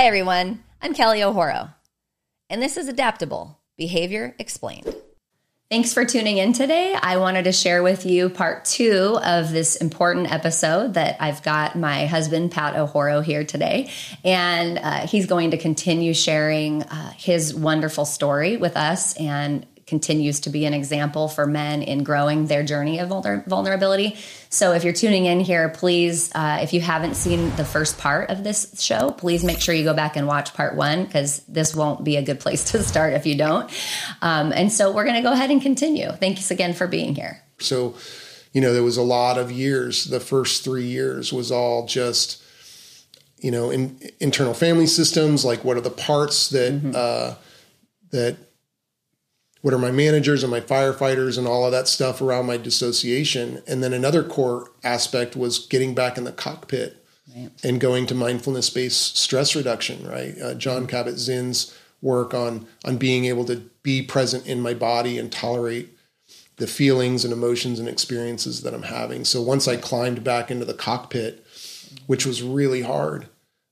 Hi everyone, I'm Kelly O'Horo, and this is Adaptable Behavior Explained. Thanks for tuning in today. I wanted to share with you part 2 of this important episode that I've got my husband, Pat O'Horo, here today. And he's going to continue sharing his wonderful story with us and continues to be an example for men in growing their journey of vulnerability. So if you're tuning in here, please, if you haven't seen the first part of this show, please make sure you go back and watch part 1, because this won't be a good place to start if you don't. And so we're going to go ahead and continue. Thanks again for being here. So, you know, there was a lot of years. The first 3 years was all just, you know, internal family systems, like what are the parts that, what are my managers and my firefighters and all of that stuff around my dissociation. And then another core aspect was getting back in the cockpit and going to mindfulness-based stress reduction, right? John Kabat-Zinn's work on being able to be present in my body and tolerate the feelings and emotions and experiences that I'm having. So once I climbed back into the cockpit, which was really hard,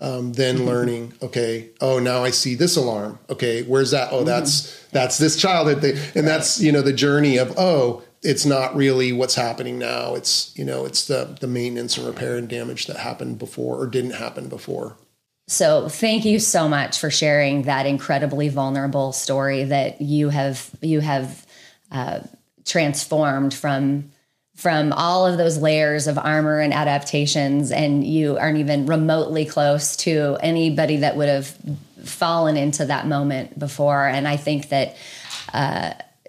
then learning, okay, oh, now I see this alarm. Okay, where's that? Oh, that's this childhood thing. And that's, you know, the journey of, oh, it's not really what's happening now. It's, you know, it's the maintenance and repair and damage that happened before or didn't happen before. So thank you so much for sharing that incredibly vulnerable story that you have transformed from all of those layers of armor and adaptations, and you aren't even remotely close to anybody that would have fallen into that moment before. And I think that,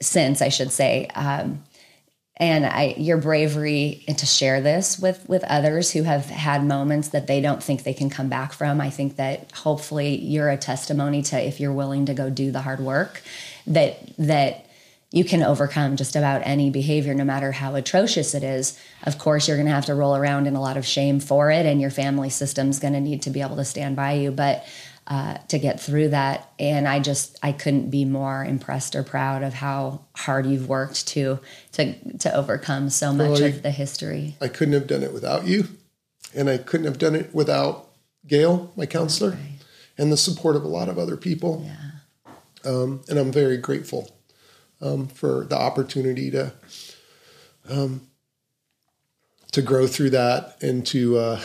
since I should say, your bravery and to share this with others who have had moments that they don't think they can come back from. I think that hopefully you're a testimony to, if you're willing to go do the hard work, that you can overcome just about any behavior, no matter how atrocious it is. Of course, you're going to have to roll around in a lot of shame for it, and your family system's going to need to be able to stand by you, but to get through that. And I couldn't be more impressed or proud of how hard you've worked to overcome so much of the history. I couldn't have done it without you, and I couldn't have done it without Gail, my counselor, and the support of a lot of other people. Yeah. And I'm very grateful for the opportunity to grow through that and to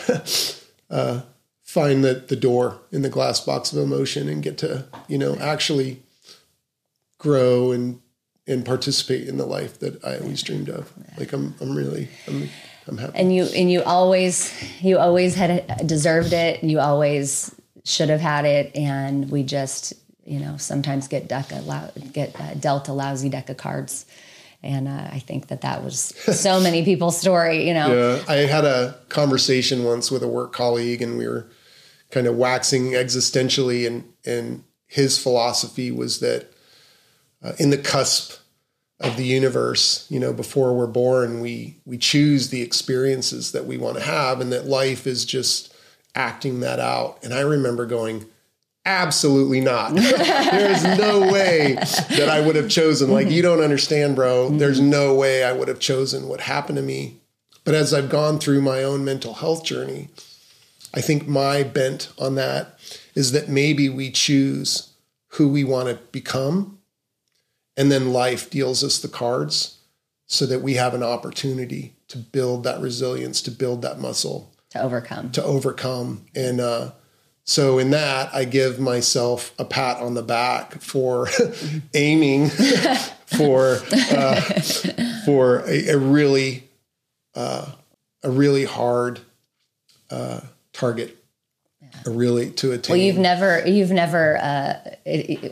find the door in the glass box of emotion and get to, you know, actually grow and participate in the life that I always dreamed of. Like I'm really happy. And you always had deserved it. You always should have had it, and we just, you know, sometimes get dealt a lousy deck of cards. And I think that was so many people's story, you know. Yeah. I had a conversation once with a work colleague, and we were kind of waxing existentially. And his philosophy was that in the cusp of the universe, you know, before we're born, we choose the experiences that we want to have, and that life is just acting that out. And I remember going, absolutely not. There's no way that I would have chosen. Like, you don't understand, bro. There's no way I would have chosen what happened to me. But as I've gone through my own mental health journey, I think my bent on that is that maybe we choose who we want to become, and then life deals us the cards so that we have an opportunity to build that resilience, to build that muscle. To overcome. And, so in that, I give myself a pat on the back for aiming for a really hard target, to attain. Well,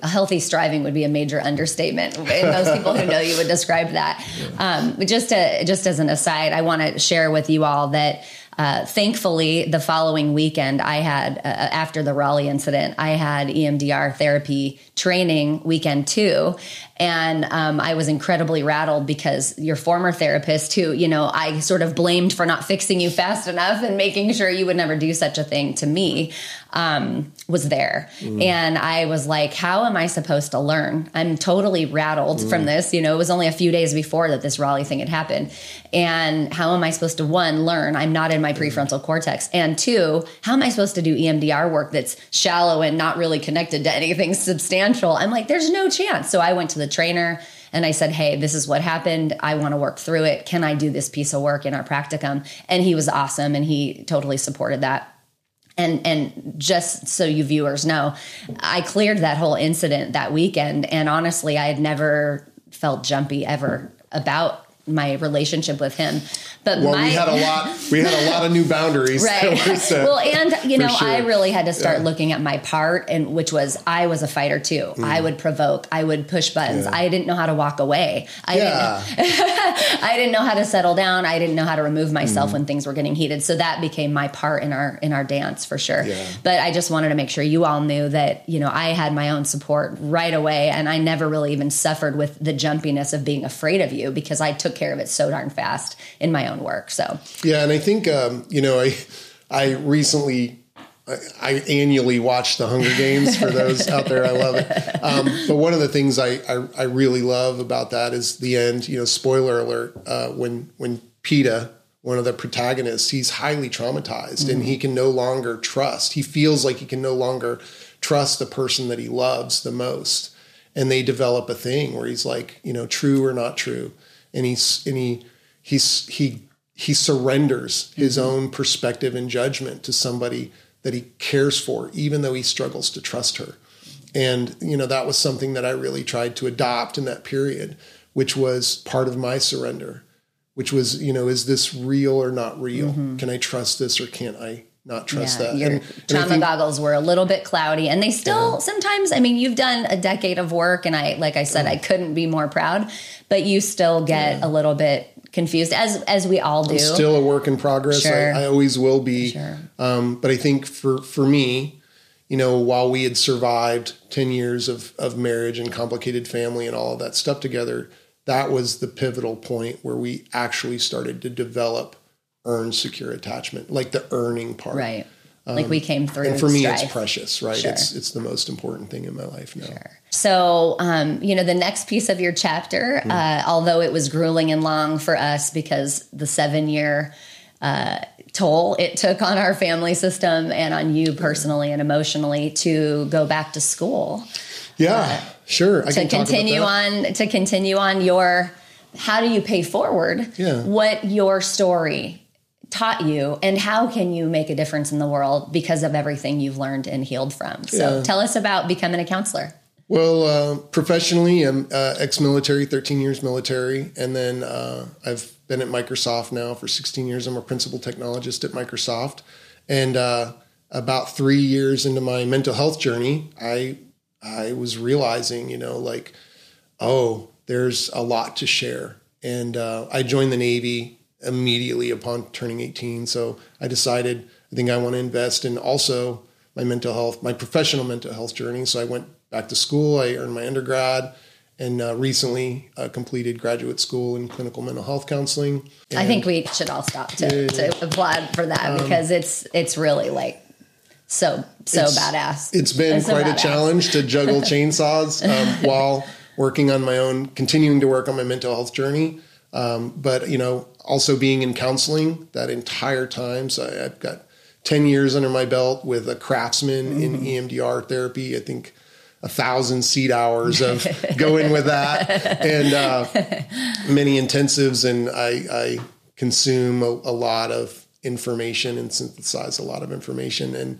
healthy striving would be a major understatement, and most people who know you would describe that. Just as an aside, I want to share with you all that. Thankfully, the following weekend, I had, after the Raleigh incident, I had EMDR therapy training weekend 2. And I was incredibly rattled, because your former therapist, who, you know, I sort of blamed for not fixing you fast enough and making sure you would never do such a thing to me, was there. And I was like, how am I supposed to learn? I'm totally rattled from this. You know, it was only a few days before that this Raleigh thing had happened. And how am I supposed to, one, learn? I'm not in my prefrontal cortex. And two, how am I supposed to do EMDR work that's shallow and not really connected to anything substantial? I'm like, there's no chance. So I went to the trainer and I said, hey, this is what happened. I want to work through it. Can I do this piece of work in our practicum? And he was awesome. And he totally supported that. And just so you viewers know, I cleared that whole incident that weekend. And honestly, I had never felt jumpy ever about my relationship with him. But well, we had a lot of new boundaries. Right. Well, and you know, sure. I really had to start looking at my part, and which was, I was a fighter too. I would provoke, I would push buttons. I didn't know how to walk away. I didn't I didn't know how to settle down. I didn't know how to remove myself when things were getting heated. So that became my part in our dance for sure. But I just wanted to make sure you all knew that, you know, I had my own support right away, and I never really even suffered with the jumpiness of being afraid of you, because I took care of it so darn fast in my own work. So, yeah. And I think, you know, I recently, I annually watch the Hunger Games for those out there. I love it. But one of the things I really love about that is the end, you know, spoiler alert, when Peeta, one of the protagonists, he's highly traumatized and he can no longer trust. He feels like he can no longer trust the person that he loves the most. And they develop a thing where he's like, you know, true or not true. And he surrenders his own perspective and judgment to somebody that he cares for, even though he struggles to trust her. And, you know, that was something that I really tried to adopt in that period, which was part of my surrender, which was, you know, is this real or not real? Can I trust this or can't I not trust that? Your trauma goggles were a little bit cloudy, and they still sometimes, I mean, you've done a decade of work, and I, like I said, I couldn't be more proud, but you still get a little bit confused, as we all do. I'm still a work in progress. I always will be. But I think for me, you know, while we had survived 10 years of marriage and complicated family and all of that stuff together, that was the pivotal point where we actually started to develop earn secure attachment, like the earning part. Right. Like we came through. And for me, strife. It's precious, right? Sure. It's the most important thing in my life now. Sure. So, you know, the next piece of your chapter, although it was grueling and long for us because the 7-year toll it took on our family system and on you personally and emotionally to go back to school. I can continue on, to continue on your, how do you pay forward what your story taught you, and how can you make a difference in the world because of everything you've learned and healed from? So tell us about becoming a counselor. Well, professionally, I'm ex-military, 13 years military. And then I've been at Microsoft now for 16 years. I'm a principal technologist at Microsoft. And about 3 years into my mental health journey, I was realizing, you know, like, oh, there's a lot to share. And I joined the Navy immediately upon turning 18. So I decided, I think I want to invest in also my mental health, my professional mental health journey. So I went back to school. I earned my undergrad and recently completed graduate school in clinical mental health counseling. And I think we should all stop to applaud for that, because it's really like so it's badass. It's been quite a challenge to juggle chainsaws while working on my own, continuing to work on my mental health journey. But, you know, also being in counseling that entire time. So I've got 10 years under my belt with a craftsman in EMDR therapy. I think 1,000 seat hours of going with that, and many intensives. And I consume a lot of information and synthesize a lot of information. And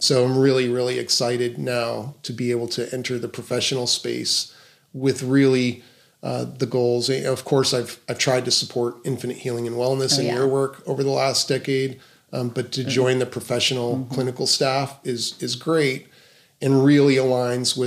so I'm really, really excited now to be able to enter the professional space with really the goals. Of course, I've tried to support Infinite Healing and Wellness in your work over the last decade, but to join the professional clinical staff is great, and really aligns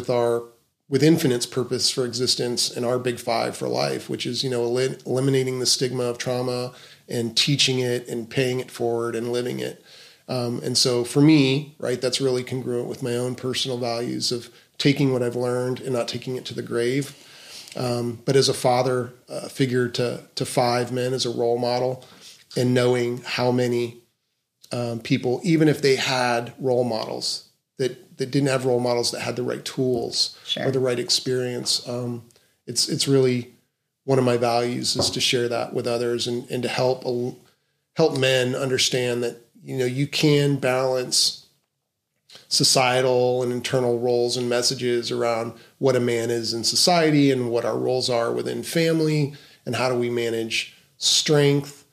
with Infinite's purpose for existence and our big five for life, which is, you know, eliminating the stigma of trauma and teaching it and paying it forward and living it. And so for me, right, that's really congruent with my own personal values of taking what I've learned and not taking it to the grave. But as a father figure to 5 men, as a role model, and knowing how many people, even if they had role models that didn't have role models that had the right tools or the right experience. It's really one of my values is to share that with others and to help men understand that, you know, you can balance societal and internal roles and messages around what a man is in society and what our roles are within family and how do we manage strength.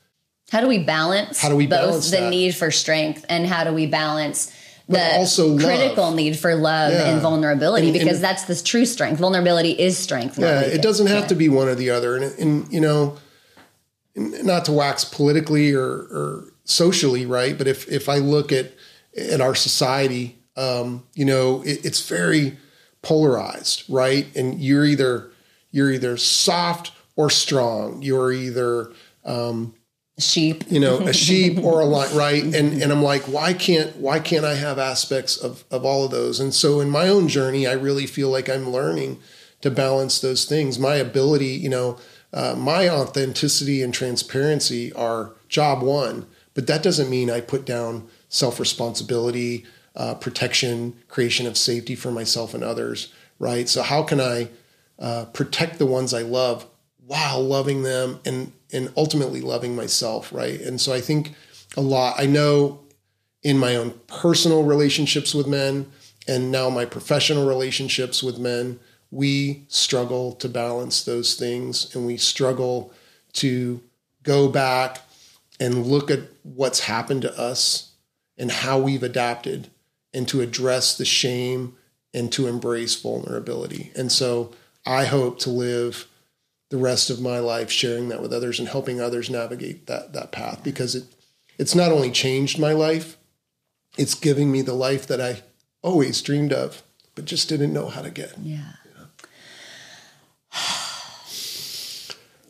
How do we balance the need for strength and how do we balance the critical need for love and vulnerability, because that's the true strength. Vulnerability is strength. Yeah, it doesn't have to be one or the other. And you know, not to wax politically or socially, right? But if I look at our society, you know, it's very polarized, right? And you're either soft or strong. You're either sheep, you know, a sheep or a lion, right? And I'm like, why can't I have aspects of all of those? And so in my own journey, I really feel like I'm learning to balance those things. My ability, you know, my authenticity and transparency are job one, but that doesn't mean I put down self-responsibility, protection, creation of safety for myself and others, right? So how can I protect the ones I love while loving them and ultimately loving myself, right? And so I think I know in my own personal relationships with men and now my professional relationships with men, we struggle to balance those things and we struggle to go back and look at what's happened to us and how we've adapted and to address the shame and to embrace vulnerability. And so I hope to live the rest of my life sharing that with others and helping others navigate that path, because it's not only changed my life, it's giving me the life that I always dreamed of, but just didn't know how to get. Yeah.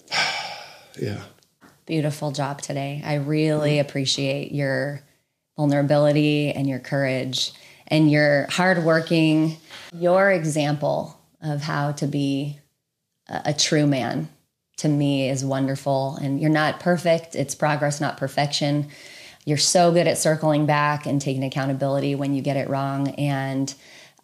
Yeah. Yeah. Beautiful job today. I really appreciate your vulnerability and your courage and your hardworking, your example of how to be a true man to me is wonderful. And you're not perfect. It's progress, not perfection. You're so good at circling back and taking accountability when you get it wrong. And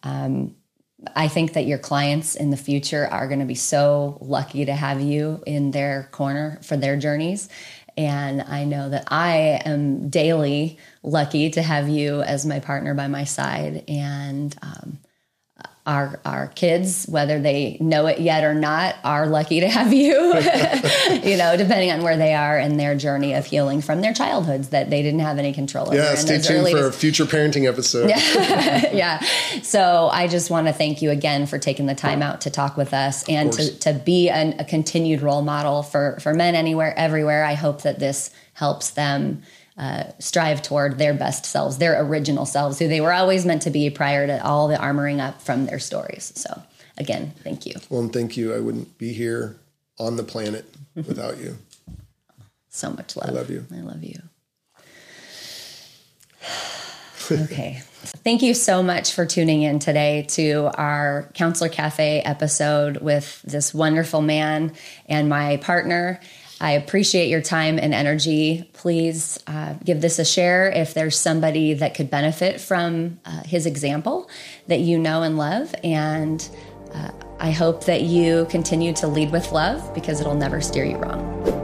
I think that your clients in the future are going to be so lucky to have you in their corner for their journeys. And I know that I am daily lucky to have you as my partner by my side. And, our kids, whether they know it yet or not, are lucky to have you, you know, depending on where they are in their journey of healing from their childhoods that they didn't have any control over. Yeah, stay tuned for a future parenting episode. Yeah. So I just want to thank you again for taking the time out to talk with us and to be a continued role model for men anywhere, everywhere. I hope that this helps them strive toward their best selves, their original selves, who they were always meant to be prior to all the armoring up from their stories. So again, thank you. Well, and thank you. I wouldn't be here on the planet without you. So much love. I love you. I love you. Okay. Thank you so much for tuning in today to our Counselor Cafe episode with this wonderful man and my partner. I appreciate your time and energy. Please give this a share if there's somebody that could benefit from his example that you know and love. And I hope that you continue to lead with love, because it'll never steer you wrong.